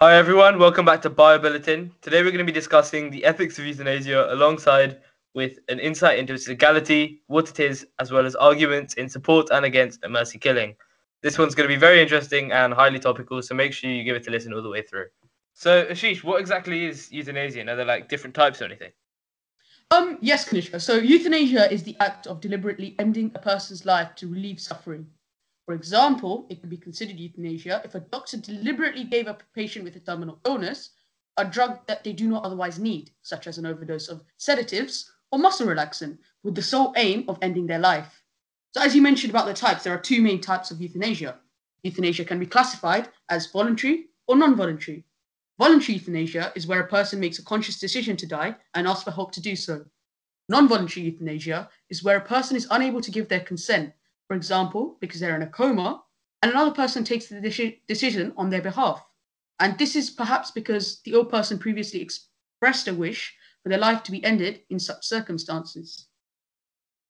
Hi everyone, welcome back to Biobulletin. Today we're going to be discussing the ethics of euthanasia alongside with an insight into its legality, what it is, as well as arguments in support and against a mercy killing. This one's going to be very interesting and highly topical, so make sure you give it a listen all the way through. So Ashish, what exactly is euthanasia? Are there different types or anything? Yes, Kanishka. So euthanasia is the act of deliberately ending a person's life to relieve suffering. For example, it could be considered euthanasia if a doctor deliberately gave a patient with a terminal illness a drug that they do not otherwise need, such as an overdose of sedatives or muscle relaxant, with the sole aim of ending their life. So as you mentioned about the types, there are two main types of euthanasia. Euthanasia can be classified as voluntary or non-voluntary. Voluntary euthanasia is where a person makes a conscious decision to die and asks for help to do so. Non-voluntary euthanasia is where a person is unable to give their consent, for example, because they're in a coma, and another person takes the decision on their behalf. And this is perhaps because the ill person previously expressed a wish for their life to be ended in such circumstances.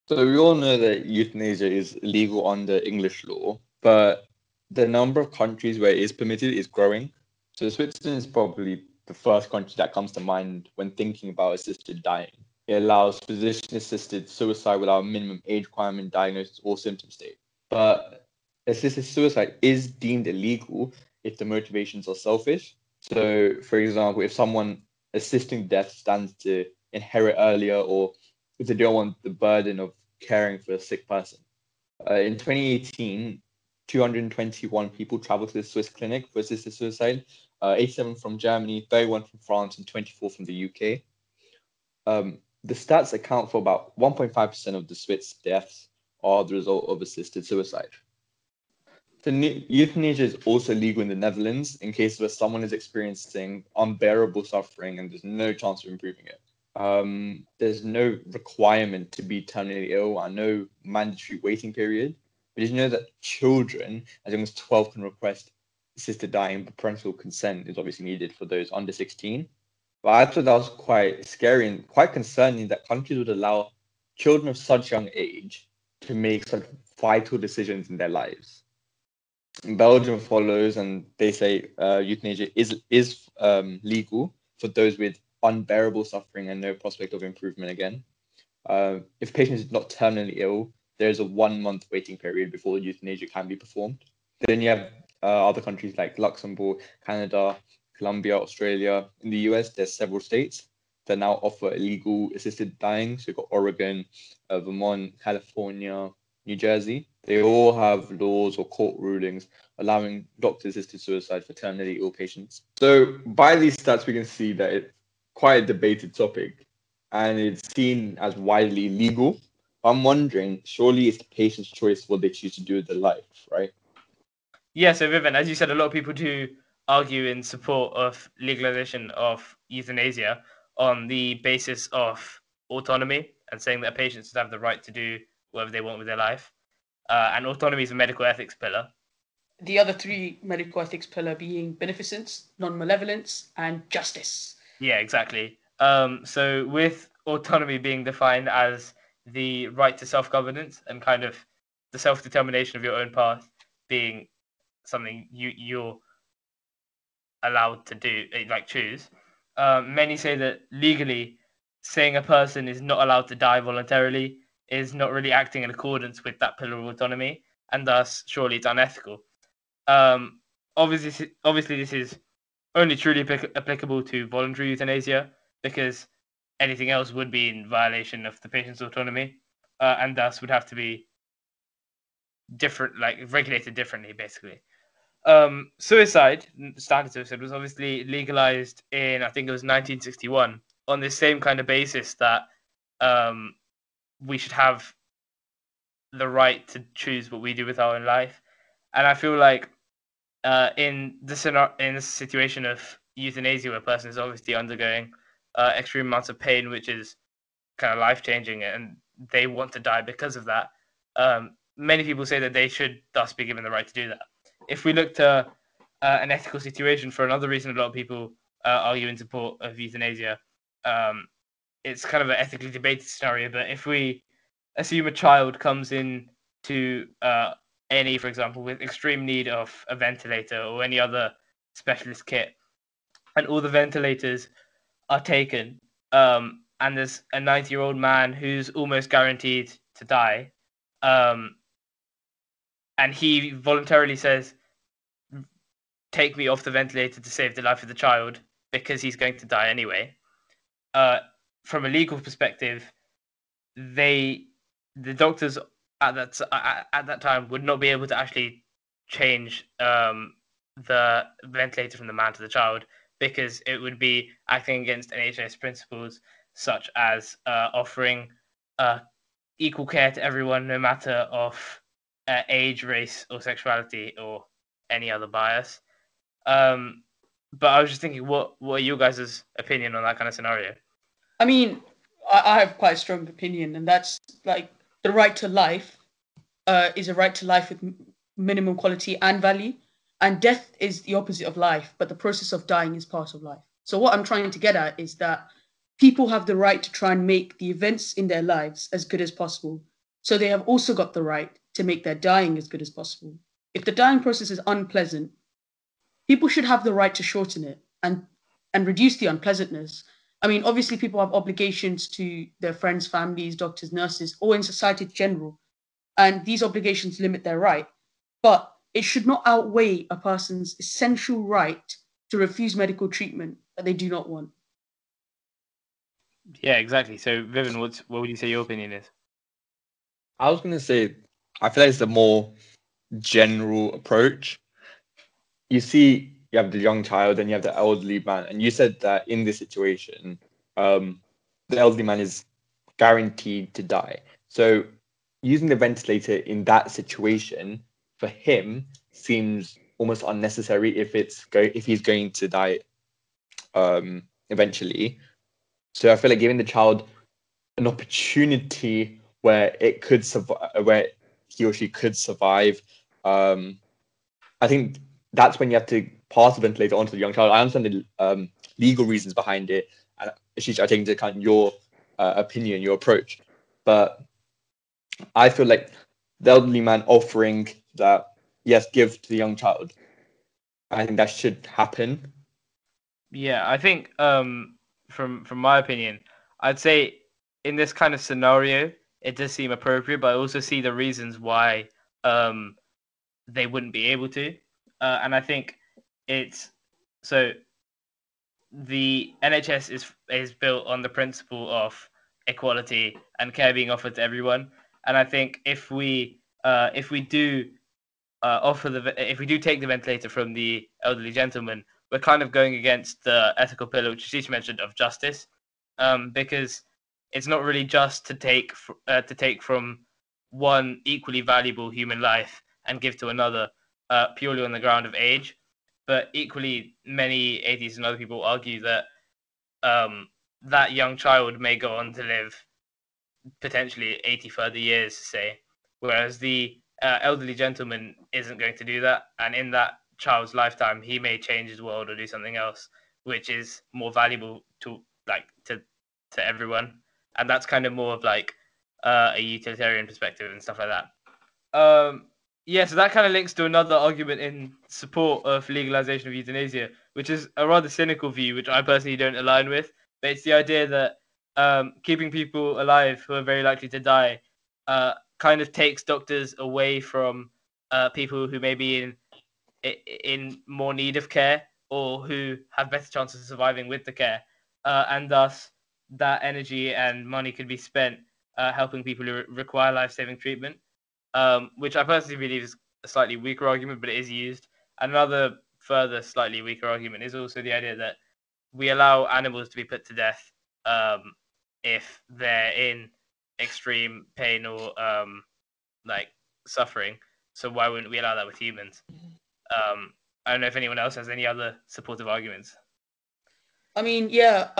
So we all know that euthanasia is legal under English law, but the number of countries where it is permitted is growing. So Switzerland is probably the first country that comes to mind when thinking about assisted dying. It allows physician-assisted suicide without a minimum age requirement, diagnosis, or symptom state. But assisted suicide is deemed illegal if the motivations are selfish. So, for example, if someone assisting death stands to inherit earlier or if they don't want the burden of caring for a sick person. In 2018, 221 people traveled to the Swiss clinic for assisted suicide, 87 from Germany, 31 from France, and 24 from the UK. The stats account for about 1.5% of the Swiss deaths are the result of assisted suicide. So euthanasia is also legal in the Netherlands in cases where someone is experiencing unbearable suffering and there's no chance of improving it. There's no requirement to be terminally ill and no mandatory waiting period. But did you know that children as young as 12 can request assisted dying, but parental consent is obviously needed for those under 16? But I thought that was quite scary and quite concerning that countries would allow children of such young age to make such vital decisions in their lives. Belgium follows, and they say euthanasia is legal for those with unbearable suffering and no prospect of improvement again. If patients are not terminally ill, there is a 1-month waiting period before euthanasia can be performed. Then you have other countries like Luxembourg, Canada, Colombia, Australia. In the US, there's several states that now offer illegal assisted dying. So you've got Oregon, Vermont, California, New Jersey. They all have laws or court rulings allowing doctor-assisted suicide for terminally ill patients. So by these stats, we can see that it's quite a debated topic and it's seen as widely legal. I'm wondering, surely it's the patient's choice what they choose to do with their life, right? Yeah, so Vivian, as you said, a lot of people do argue in support of legalization of euthanasia on the basis of autonomy and saying that patients should have the right to do whatever they want with their life. And autonomy is a medical ethics pillar. The other three medical ethics pillar being beneficence, non-malevolence, and justice. Yeah, exactly. So with autonomy being defined as the right to self-governance and kind of the self-determination of your own path being something you're allowed to do, choose. Many say that legally saying a person is not allowed to die voluntarily is not really acting in accordance with that pillar of autonomy, and thus surely it's unethical. Obviously this is only truly applicable to voluntary euthanasia because anything else would be in violation of the patient's autonomy, and thus would have to be different, regulated differently, basically. Suicide, standard suicide, was obviously legalized in, I think it was 1961, on the same kind of basis that we should have the right to choose what we do with our own life. And I feel like in the situation of euthanasia, where a person is obviously undergoing extreme amounts of pain, which is kind of life-changing, and they want to die because of that, many people say that they should thus be given the right to do that. If we look to an ethical situation, for another reason a lot of people argue in support of euthanasia, it's kind of an ethically debated scenario, but if we assume a child comes in to A&E, for example, with extreme need of a ventilator or any other specialist kit, and all the ventilators are taken. And there's a 90-year-old man who's almost guaranteed to die. And he voluntarily says, take me off the ventilator to save the life of the child, because he's going to die anyway. From a legal perspective, the doctors at that time would not be able to actually change the ventilator from the man to the child, because it would be acting against NHS principles, such as offering equal care to everyone, no matter of age, race, or sexuality, or any other bias. But I was just thinking, what are you guys' opinion on that kind of scenario? I mean, I have quite a strong opinion, and that's like the right to life is a right to life with minimum quality and value, and death is the opposite of life, but the process of dying is part of life. So what I'm trying to get at is that people have the right to try and make the events in their lives as good as possible. So they have also got the right to make their dying as good as possible. If the dying process is unpleasant, people should have the right to shorten it and reduce the unpleasantness. I mean, obviously, people have obligations to their friends, families, doctors, nurses, or in society in general. And these obligations limit their right. But it should not outweigh a person's essential right to refuse medical treatment that they do not want. Yeah, exactly. So, Vivian, what would you say your opinion is? I was going to say, I feel like it's a more general approach. You see, you have the young child and you have the elderly man. And you said that in this situation, the elderly man is guaranteed to die. So using the ventilator in that situation for him seems almost unnecessary if he's going to die eventually. So I feel like giving the child an opportunity where it could survive, where he or she could survive. I think that's when you have to pass the ventilator onto the young child. I understand the legal reasons behind it, and Ashish, I take into account your opinion, your approach. But I feel like the elderly man offering that, yes, give to the young child, I think that should happen. Yeah, I think from my opinion, I'd say in this kind of scenario, it does seem appropriate, but I also see the reasons why they wouldn't be able to. And I think it's so the NHS is built on the principle of equality and care being offered to everyone. And I think if we do take the ventilator from the elderly gentleman, we're kind of going against the ethical pillar, which Ashish mentioned, of justice, because it's not really just to take from one equally valuable human life and give to another. Purely on the ground of age, but equally many atheists and other people argue that that young child may go on to live potentially 80 further years, say, whereas the elderly gentleman isn't going to do that, and in that child's lifetime he may change his world or do something else which is more valuable to everyone. And that's kind of more of like a utilitarian perspective and stuff like that. Yeah, so that kind of links to another argument in support of legalization of euthanasia, which is a rather cynical view, which I personally don't align with. But it's the idea that keeping people alive who are very likely to die kind of takes doctors away from people who may be in more need of care or who have better chances of surviving with the care. And thus, that energy and money could be spent helping people who require life-saving treatment. Which I personally believe is a slightly weaker argument, but it is used. Another further slightly weaker argument is also the idea that we allow animals to be put to death if they're in extreme pain or suffering. So why wouldn't we allow that with humans? I don't know if anyone else has any other supportive arguments. I mean, yeah,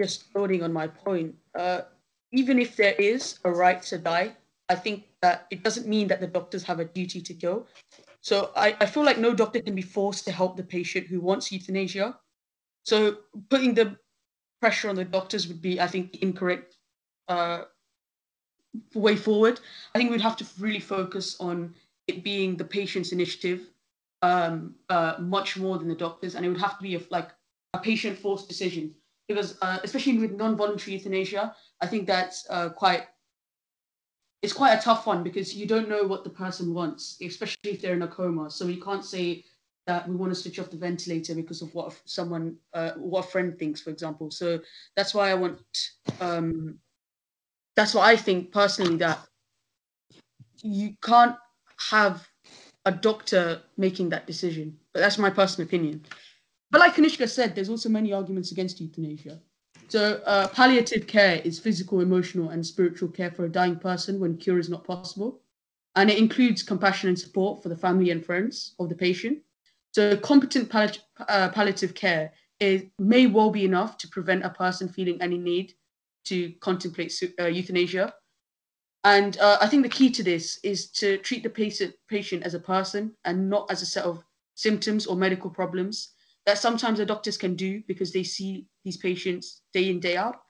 just building on my point, even if there is a right to die, I think that it doesn't mean that the doctors have a duty to kill. So I feel like no doctor can be forced to help the patient who wants euthanasia. So putting the pressure on the doctors would be, I think, the incorrect way forward. I think we'd have to really focus on it being the patient's initiative much more than the doctors. And it would have to be like a patient-forced decision. Because especially with non-voluntary euthanasia, I think that's quite a tough one, because you don't know what the person wants, especially if they're in a coma. So we can't say that we want to switch off the ventilator because of what a friend thinks, for example. So that's why I want, that's what I think personally, that you can't have a doctor making that decision. But that's my personal opinion. But like Kanishka said, there's also many arguments against euthanasia. So palliative care is physical, emotional, and spiritual care for a dying person when cure is not possible. And it includes compassion and support for the family and friends of the patient. So competent palliative care may well be enough to prevent a person feeling any need to contemplate euthanasia. And I think the key to this is to treat the patient as a person and not as a set of symptoms or medical problems that sometimes the doctors can do because they see these patients day in, day out.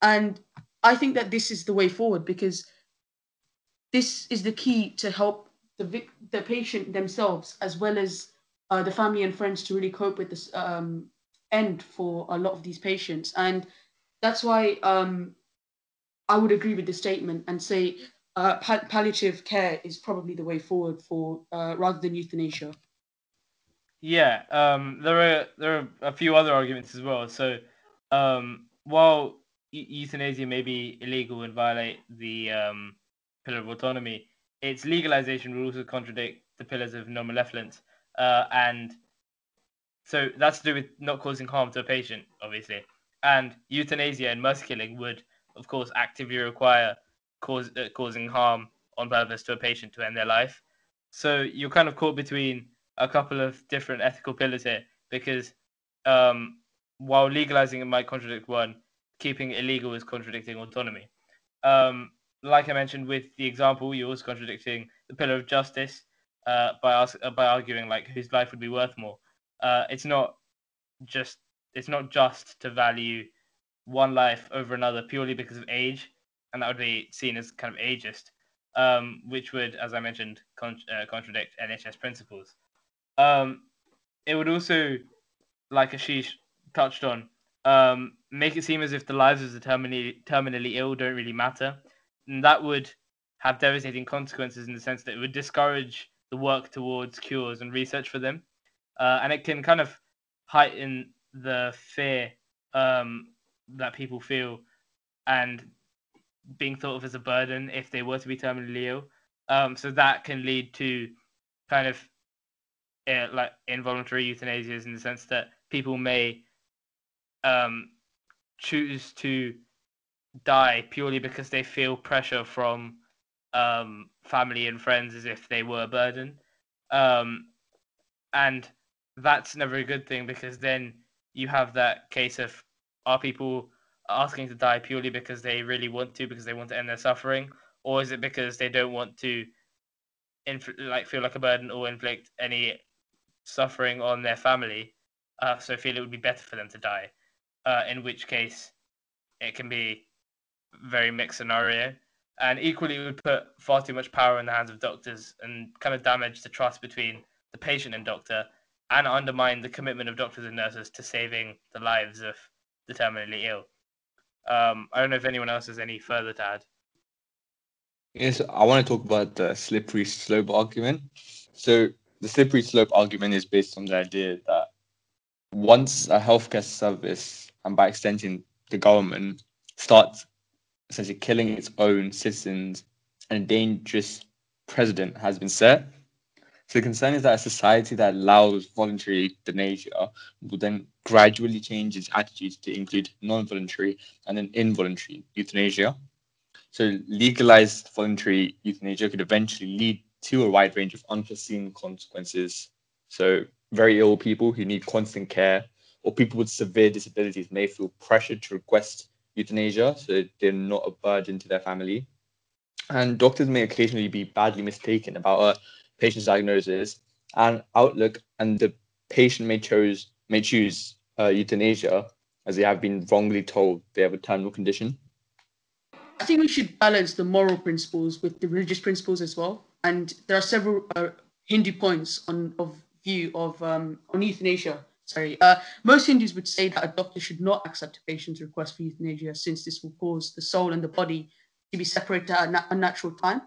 And I think that this is the way forward, because this is the key to help the patient themselves, as well as the family and friends, to really cope with this end for a lot of these patients. And that's why I would agree with the statement and say palliative care is probably the way forward for rather than euthanasia. Yeah, there are a few other arguments as well. So while euthanasia may be illegal and violate the pillar of autonomy, its legalization will also contradict the pillars of non-malevolence. And so that's to do with not causing harm to a patient, obviously. And euthanasia and mercy killing would, of course, actively require causing harm on purpose to a patient to end their life. So you're kind of caught between a couple of different ethical pillars here, because while legalizing it might contradict one, keeping it illegal is contradicting autonomy. Like I mentioned with the example, you're also contradicting the pillar of justice by arguing like whose life would be worth more. It's not just to value one life over another purely because of age, and that would be seen as kind of ageist, which would, as I mentioned, contradict NHS principles. It would also, like Ashish touched on, make it seem as if the lives of the terminally ill don't really matter, and that would have devastating consequences in the sense that it would discourage the work towards cures and research for them, and it can kind of heighten the fear that people feel and being thought of as a burden if they were to be terminally ill. So that can lead to kind of like involuntary euthanasias, in the sense that people may choose to die purely because they feel pressure from family and friends as if they were a burden. And that's never a good thing, because then you have that case of, are people asking to die purely because they really want to, because they want to end their suffering? Or is it because they don't want to feel like a burden or inflict any suffering on their family, so feel it would be better for them to die? In which case, it can be a very mixed scenario. And equally, it would put far too much power in the hands of doctors and kind of damage the trust between the patient and doctor, and undermine the commitment of doctors and nurses to saving the lives of the terminally ill. I don't know if anyone else has any further to add. Yes, I want to talk about the slippery slope argument. So the slippery slope argument is based on the idea that once a healthcare service, and by extension the government, starts essentially killing its own citizens, and a dangerous precedent has been set. So the concern is that a society that allows voluntary euthanasia will then gradually change its attitudes to include non-voluntary and then involuntary euthanasia. So legalized voluntary euthanasia could eventually lead to a wide range of unforeseen consequences. So very ill people who need constant care, or people with severe disabilities, may feel pressured to request euthanasia so they're not a burden to their family. And doctors may occasionally be badly mistaken about a patient's diagnosis and outlook, and the patient may choose euthanasia as they have been wrongly told they have a terminal condition. I think we should balance the moral principles with the religious principles as well. And there are several Hindu points on of view of on euthanasia. Most Hindus would say that a doctor should not accept a patient's request for euthanasia, since this will cause the soul and the body to be separated at an unnatural time,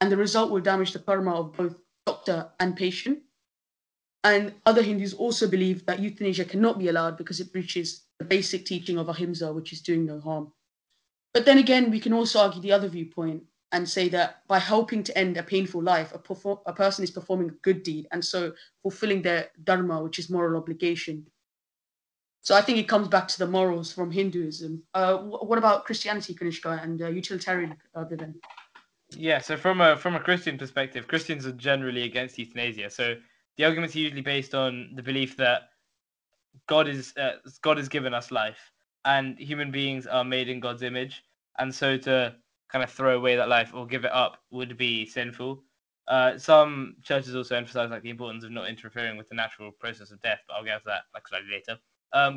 and the result will damage the karma of both doctor and patient. And other Hindus also believe that euthanasia cannot be allowed because it breaches the basic teaching of Ahimsa, which is doing no harm. But then again, we can also argue the other viewpoint and say that by helping to end a painful life, a person is performing a good deed and so fulfilling their dharma, which is moral obligation. So I think it comes back to the morals from Hinduism. What about Christianity, Kanishka, and utilitarian, Vivian? Yeah, so from a Christian perspective, Christians are generally against euthanasia. So the arguments are usually based on the belief that God has given us life, and human beings are made in God's image, and so to kind of throw away that life or give it up would be sinful. Some churches also emphasize the importance of not interfering with the natural process of death, but I'll get to that slightly later.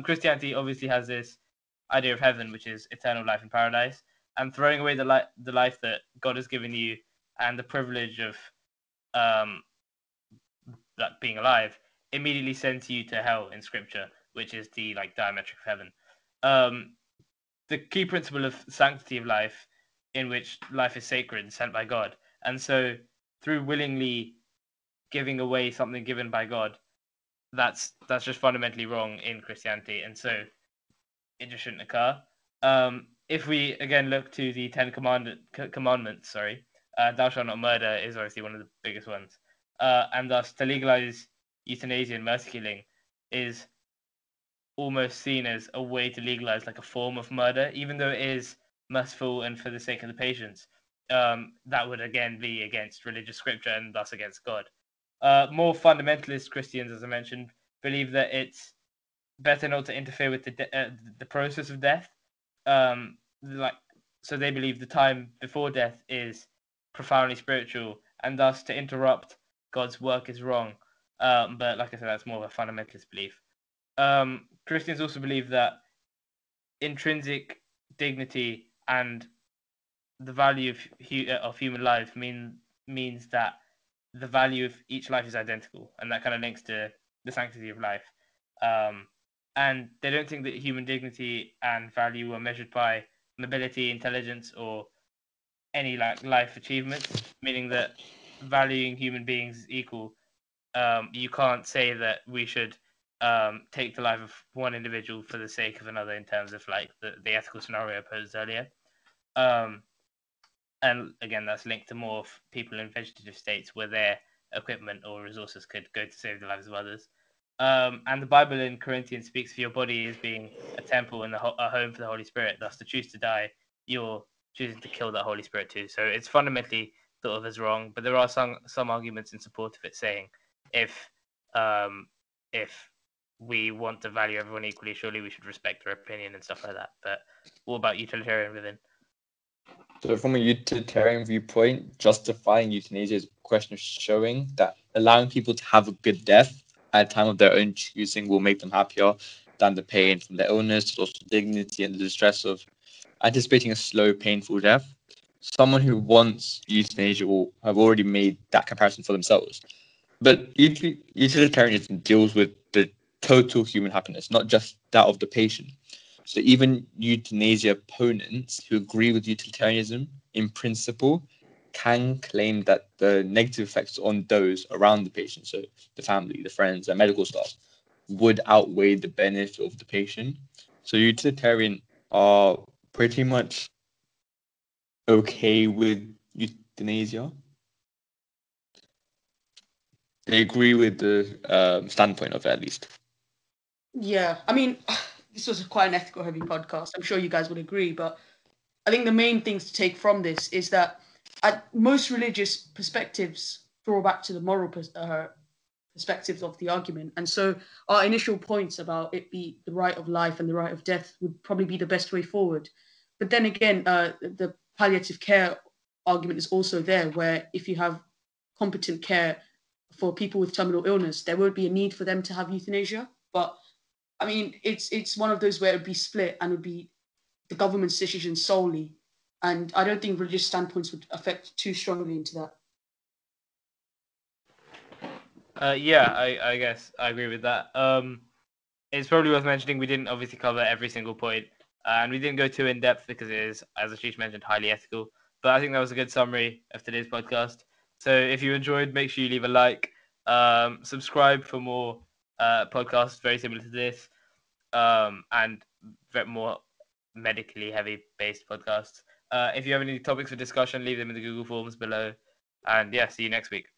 Christianity obviously has this idea of heaven, which is eternal life in paradise, and throwing away the life that God has given you and the privilege of like being alive immediately sends you to hell in scripture, which is the diametric of heaven. The key principle of sanctity of life, in which life is sacred and sent by God, and so through willingly giving away something given by God, that's just fundamentally wrong in Christianity, and so it just shouldn't occur. If we again look to the Ten Commandments, thou shalt not murder is obviously one of the biggest ones, and thus to legalize euthanasia and mercy killing is almost seen as a way to legalize a form of murder, even though it is merciful and for the sake of the patients. That would again be against religious scripture and thus against God. More fundamentalist Christians, as I mentioned, believe that it's better not to interfere with the process of death. So they believe the time before death is profoundly spiritual, and thus to interrupt God's work is wrong. But like I said, that's more of a fundamentalist belief. Christians also believe that intrinsic dignity and the value of human life means that the value of each life is identical, and that kind of links to the sanctity of life. And they don't think that human dignity and value are measured by mobility, intelligence, or any life achievements, meaning that valuing human beings is equal. You can't say that we should take the life of one individual for the sake of another, in terms of the ethical scenario posed earlier. And again, that's linked to more people in vegetative states where their equipment or resources could go to save the lives of others. And the Bible in Corinthians speaks of your body as being a temple and a home for the Holy Spirit. Thus, to choose to die, you're choosing to kill that Holy Spirit too. So it's fundamentally thought of as wrong, but there are some arguments in support of it, saying if we want to value everyone equally, surely we should respect their opinion and stuff like that. But what about utilitarian within? So from a utilitarian viewpoint, justifying euthanasia is a question of showing that allowing people to have a good death at a time of their own choosing will make them happier than the pain from their illness, the loss of dignity, and the distress of anticipating a slow, painful death. Someone who wants euthanasia will have already made that comparison for themselves. But utilitarianism deals with the total human happiness, not just that of the patient. So even euthanasia opponents who agree with utilitarianism in principle can claim that the negative effects on those around the patient, so the family, the friends, and medical staff, would outweigh the benefit of the patient. So utilitarians are pretty much okay with euthanasia. They agree with the standpoint of it, at least. Yeah, I mean, this was quite an ethical-heavy podcast. I'm sure you guys would agree, but I think the main things to take from this is that most religious perspectives draw back to the moral perspectives of the argument, and so our initial points about it be the right of life and the right of death would probably be the best way forward. But then again, the palliative care argument is also there, where if you have competent care for people with terminal illness, there would be a need for them to have euthanasia. But I mean, it's one of those where it would be split and it would be the government's decision solely. And I don't think religious standpoints would affect too strongly into that. Yeah, I guess I agree with that. it's probably worth mentioning we didn't obviously cover every single point, and we didn't go too in depth because it is, as Ashish mentioned, highly ethical. But I think that was a good summary of today's podcast. So if you enjoyed, make sure you leave a like, subscribe for more podcasts very similar to this, and more medically heavy based podcasts. If you have any topics for discussion, leave them in the Google Forms below. And yeah, see you next week.